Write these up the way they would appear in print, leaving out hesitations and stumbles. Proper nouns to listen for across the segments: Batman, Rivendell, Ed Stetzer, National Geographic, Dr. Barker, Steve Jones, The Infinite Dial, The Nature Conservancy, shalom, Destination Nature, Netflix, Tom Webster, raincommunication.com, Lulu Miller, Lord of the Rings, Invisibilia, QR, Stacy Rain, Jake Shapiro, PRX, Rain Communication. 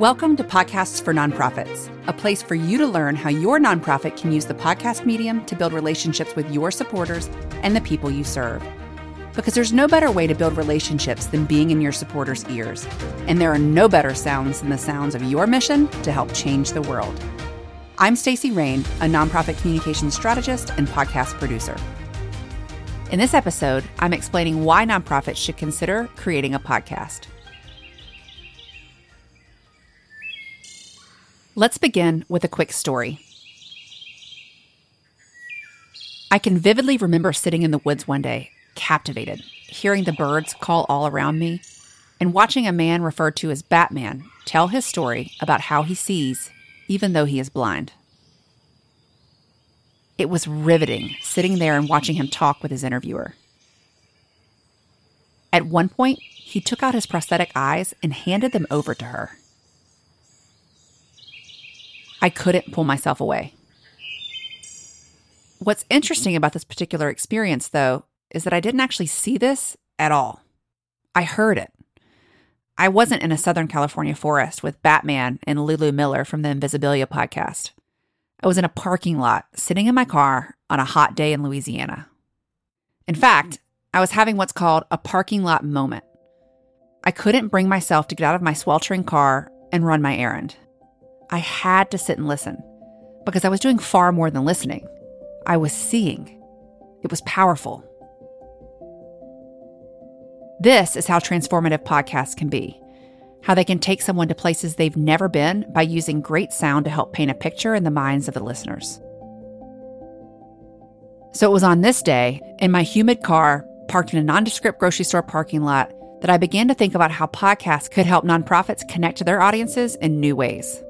Welcome to Podcasts for Nonprofits, a place for you to learn how your nonprofit can use the podcast medium to build relationships with your supporters and the people you serve. Because there's no better way to build relationships than being in your supporters' ears. And there are no better sounds than the sounds of your mission to help change the world. I'm Stacy Rain, a nonprofit communications strategist and podcast producer. In this episode, I'm explaining why nonprofits should consider creating a podcast. Let's begin with a quick story. I can vividly remember sitting in the woods one day, captivated, hearing the birds call all around me, and watching a man referred to as Batman tell his story about how he sees, even though he is blind. It was riveting sitting there and watching him talk with his interviewer. At one point, he took out his prosthetic eyes and handed them over to her. I couldn't pull myself away. What's interesting about this particular experience, though, is that I didn't actually see this at all. I heard it. I wasn't in a Southern California forest with Batman and Lulu Miller from the Invisibilia podcast. I was in a parking lot, sitting in my car on a hot day in Louisiana. In fact, I was having what's called a parking lot moment. I couldn't bring myself to get out of my sweltering car and run my errand. I had to sit and listen, because I was doing far more than listening. I was seeing. It was powerful. This is how transformative podcasts can be, how they can take someone to places they've never been by using great sound to help paint a picture in the minds of the listeners. So it was on this day, in my humid car, parked in a nondescript grocery store parking lot, that I began to think about how podcasts could help nonprofits connect to their audiences in new ways.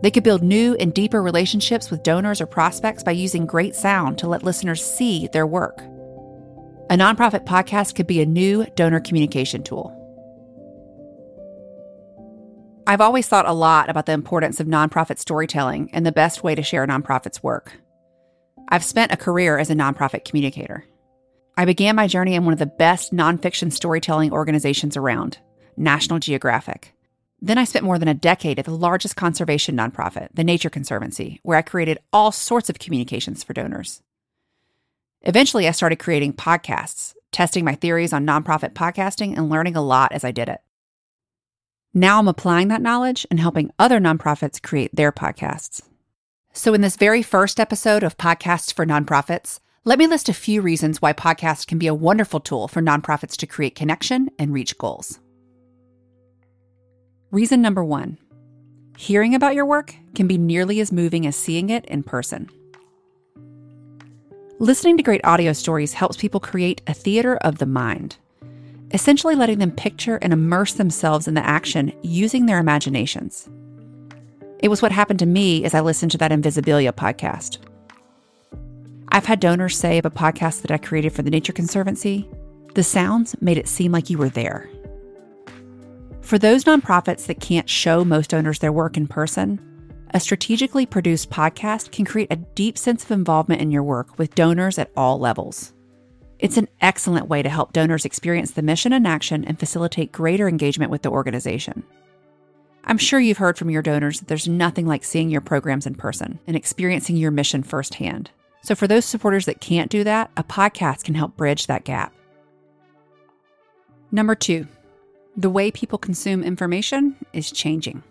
They could build new and deeper relationships with donors or prospects by using great sound to let listeners see their work. A nonprofit podcast could be a new donor communication tool. I've always thought a lot about the importance of nonprofit storytelling and the best way to share a nonprofit's work. I've spent a career as a nonprofit communicator. I began my journey in one of the best nonfiction storytelling organizations around, National Geographic. Then I spent more than a decade at the largest conservation nonprofit, The Nature Conservancy, where I created all sorts of communications for donors. Eventually, I started creating podcasts, testing my theories on nonprofit podcasting and learning a lot as I did it. Now I'm applying that knowledge and helping other nonprofits create their podcasts. So in this very first episode of Podcasts for Nonprofits, let me list a few reasons why podcasts can be a wonderful tool for nonprofits to create connection and reach goals. Reason number one, hearing about your work can be nearly as moving as seeing it in person. Listening to great audio stories helps people create a theater of the mind, essentially letting them picture and immerse themselves in the action using their imaginations. It was what happened to me as I listened to that Invisibilia podcast. I've had donors say of a podcast that I created for the Nature Conservancy, the sounds made it seem like you were there. For those nonprofits that can't show most donors their work in person, a strategically produced podcast can create a deep sense of involvement in your work with donors at all levels. It's an excellent way to help donors experience the mission in action and facilitate greater engagement with the organization. I'm sure you've heard from your donors that there's nothing like seeing your programs in person and experiencing your mission firsthand. So for those supporters that can't do that, a podcast can help bridge that gap. Number two, the way people consume information is changing.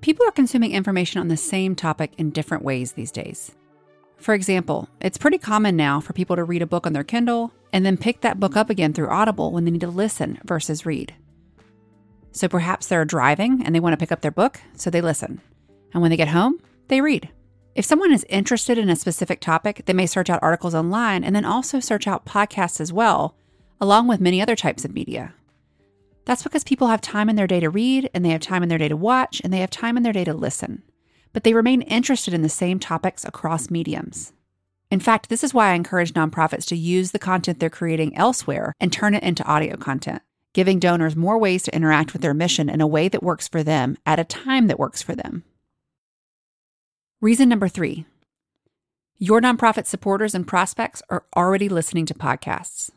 People are consuming information on the same topic in different ways these days. For example, it's pretty common now for people to read a book on their Kindle and then pick that book up again through Audible when they need to listen versus read. So perhaps they're driving and they want to pick up their book, so they listen. And when they get home, they read. If someone is interested in a specific topic, they may search out articles online and then also search out podcasts as well, along with many other types of media. That's because people have time in their day to read, and they have time in their day to watch, and they have time in their day to listen. But they remain interested in the same topics across mediums. In fact, this is why I encourage nonprofits to use the content they're creating elsewhere and turn it into audio content, giving donors more ways to interact with their mission in a way that works for them at a time that works for them. Reason number three, your nonprofit supporters and prospects are already listening to podcasts.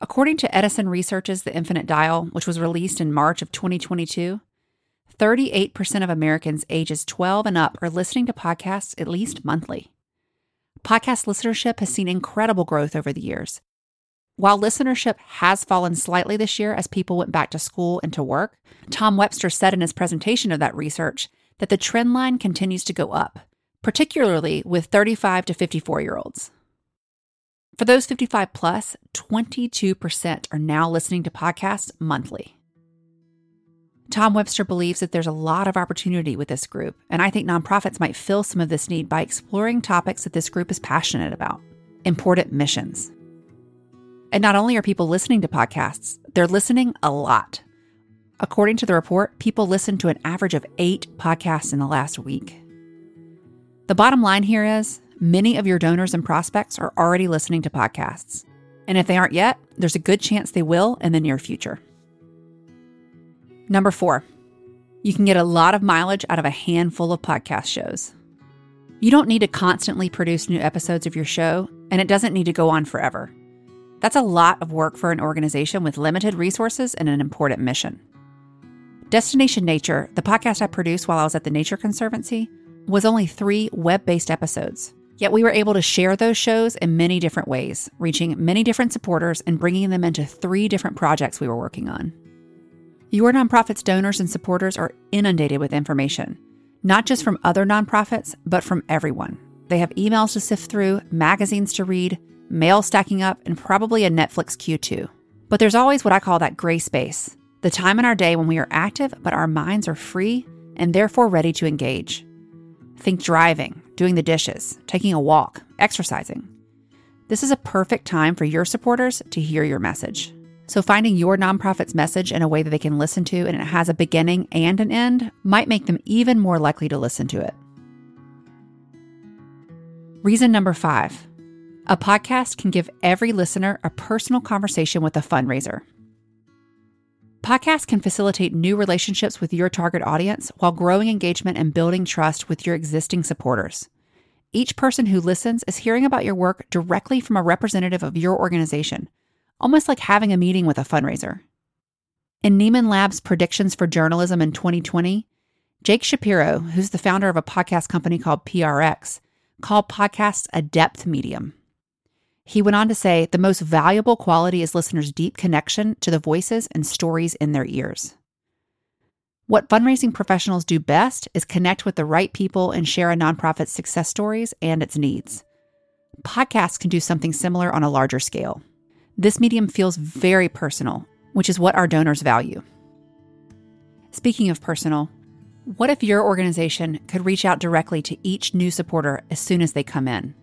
According to Edison Research's The Infinite Dial, which was released in March of 2022, 38% of Americans ages 12 and up are listening to podcasts at least monthly. Podcast listenership has seen incredible growth over the years. While listenership has fallen slightly this year as people went back to school and to work, Tom Webster said in his presentation of that research that the trend line continues to go up, particularly with 35 to 54-year-olds. For those 55 plus, 22% are now listening to podcasts monthly. Tom Webster believes that there's a lot of opportunity with this group, and I think nonprofits might fill some of this need by exploring topics that this group is passionate about, important missions. And not only are people listening to podcasts, they're listening a lot. According to the report, people listened to an average of 8 podcasts in the last week. The bottom line here is many of your donors and prospects are already listening to podcasts. And if they aren't yet, there's a good chance they will in the near future. Number 4, you can get a lot of mileage out of a handful of podcast shows. You don't need to constantly produce new episodes of your show, and it doesn't need to go on forever. That's a lot of work for an organization with limited resources and an important mission. Destination Nature, the podcast I produced while I was at the Nature Conservancy, was only 3 web-based episodes. Yet we were able to share those shows in many different ways, reaching many different supporters and bringing them into 3 different projects we were working on. Your nonprofit's donors and supporters are inundated with information, not just from other nonprofits, but from everyone. They have emails to sift through, magazines to read, mail stacking up, and probably a Netflix queue too. But there's always what I call that gray space, the time in our day when we are active, but our minds are free and therefore ready to engage. Think driving, doing the dishes, taking a walk, exercising. This is a perfect time for your supporters to hear your message. So finding your nonprofit's message in a way that they can listen to and it has a beginning and an end might make them even more likely to listen to it. Reason number 5. A podcast can give every listener a personal conversation with a fundraiser. Podcasts can facilitate new relationships with your target audience while growing engagement and building trust with your existing supporters. Each person who listens is hearing about your work directly from a representative of your organization, almost like having a meeting with a fundraiser. In Nieman Lab's predictions for journalism in 2020, Jake Shapiro, who's the founder of a podcast company called PRX, called podcasts a depth medium. He went on to say, the most valuable quality is listeners' deep connection to the voices and stories in their ears. What fundraising professionals do best is connect with the right people and share a nonprofit's success stories and its needs. Podcasts can do something similar on a larger scale. This medium feels very personal, which is what our donors value. Speaking of personal, what if your organization could reach out directly to each new supporter as soon as they come in?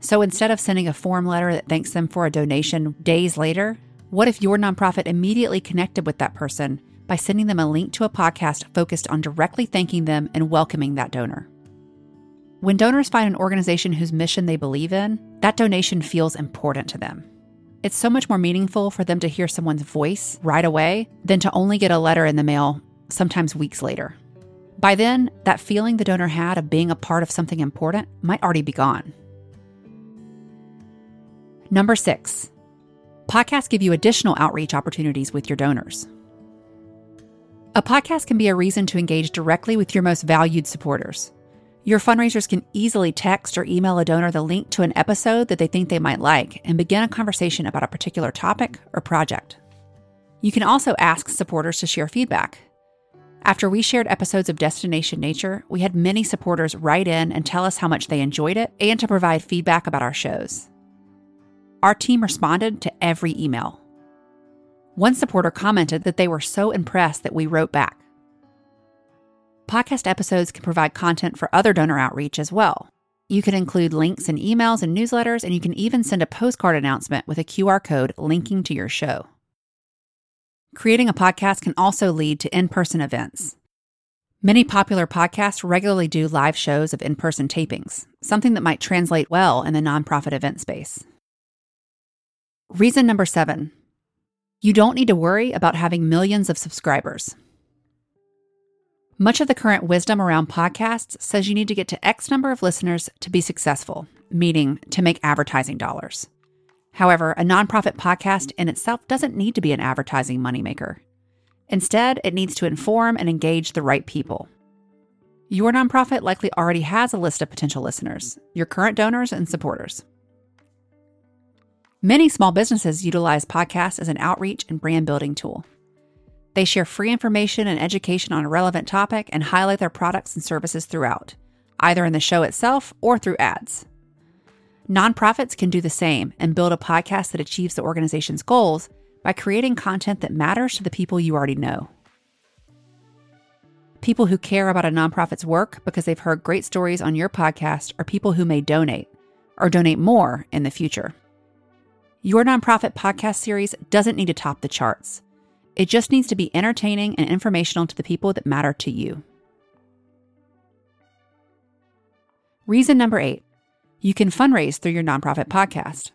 So instead of sending a form letter that thanks them for a donation days later, what if your nonprofit immediately connected with that person by sending them a link to a podcast focused on directly thanking them and welcoming that donor? When donors find an organization whose mission they believe in, that donation feels important to them. It's so much more meaningful for them to hear someone's voice right away than to only get a letter in the mail, sometimes weeks later. By then, that feeling the donor had of being a part of something important might already be gone. Number 6, podcasts give you additional outreach opportunities with your donors. A podcast can be a reason to engage directly with your most valued supporters. Your fundraisers can easily text or email a donor the link to an episode that they think they might like and begin a conversation about a particular topic or project. You can also ask supporters to share feedback. After we shared episodes of Destination Nature, we had many supporters write in and tell us how much they enjoyed it and to provide feedback about our shows. Our team responded to every email. One supporter commented that they were so impressed that we wrote back. Podcast episodes can provide content for other donor outreach as well. You can include links in emails and newsletters, and you can even send a postcard announcement with a QR code linking to your show. Creating a podcast can also lead to in-person events. Many popular podcasts regularly do live shows of in-person tapings, something that might translate well in the nonprofit event space. Reason number 7, you don't need to worry about having millions of subscribers. Much of the current wisdom around podcasts says you need to get to X number of listeners to be successful, meaning to make advertising dollars. However, a nonprofit podcast in itself doesn't need to be an advertising moneymaker. Instead, it needs to inform and engage the right people. Your nonprofit likely already has a list of potential listeners, your current donors and supporters. Many small businesses utilize podcasts as an outreach and brand building tool. They share free information and education on a relevant topic and highlight their products and services throughout, either in the show itself or through ads. Nonprofits can do the same and build a podcast that achieves the organization's goals by creating content that matters to the people you already know. People who care about a nonprofit's work because they've heard great stories on your podcast are people who may donate, or donate more in the future. Your nonprofit podcast series doesn't need to top the charts. It just needs to be entertaining and informational to the people that matter to you. Reason number 8, you can fundraise through your nonprofit podcast.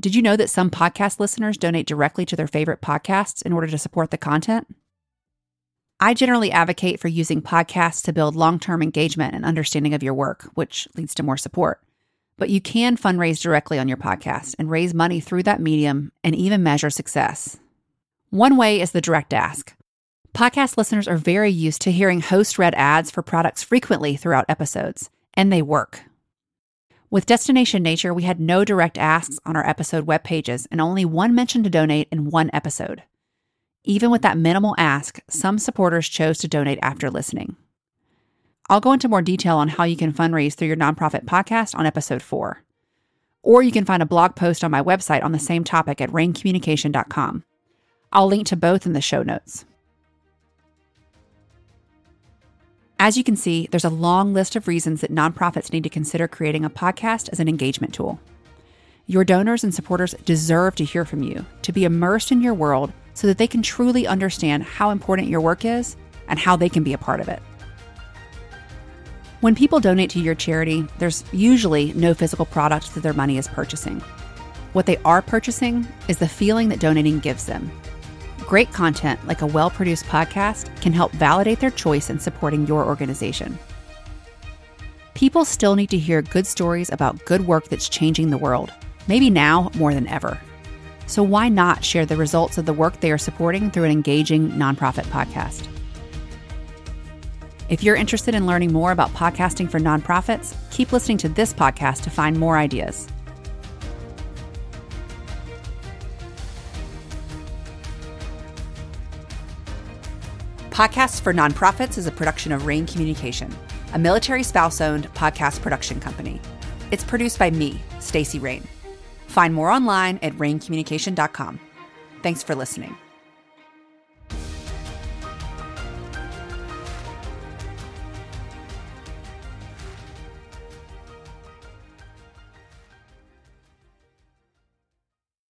Did you know that some podcast listeners donate directly to their favorite podcasts in order to support the content? I generally advocate for using podcasts to build long-term engagement and understanding of your work, which leads to more support. But you can fundraise directly on your podcast and raise money through that medium and even measure success. One way is the direct ask. Podcast listeners are very used to hearing hosts read ads for products frequently throughout episodes, and they work. With Destination Nature, we had no direct asks on our episode web pages and only one mention to donate in one episode. Even with that minimal ask, some supporters chose to donate after listening. I'll go into more detail on how you can fundraise through your nonprofit podcast on episode 4. Or you can find a blog post on my website on the same topic at raincommunication.com. I'll link to both in the show notes. As you can see, there's a long list of reasons that nonprofits need to consider creating a podcast as an engagement tool. Your donors and supporters deserve to hear from you, to be immersed in your world so that they can truly understand how important your work is and how they can be a part of it. When people donate to your charity, there's usually no physical product that their money is purchasing. What they are purchasing is the feeling that donating gives them. Great content, like a well-produced podcast, can help validate their choice in supporting your organization. People still need to hear good stories about good work that's changing the world, maybe now more than ever. So why not share the results of the work they are supporting through an engaging nonprofit podcast? If you're interested in learning more about podcasting for nonprofits, keep listening to this podcast to find more ideas. Podcasts for Nonprofits is a production of Rain Communication, a military spouse-owned podcast production company. It's produced by me, Stacy Rain. Find more online at raincommunication.com. Thanks for listening.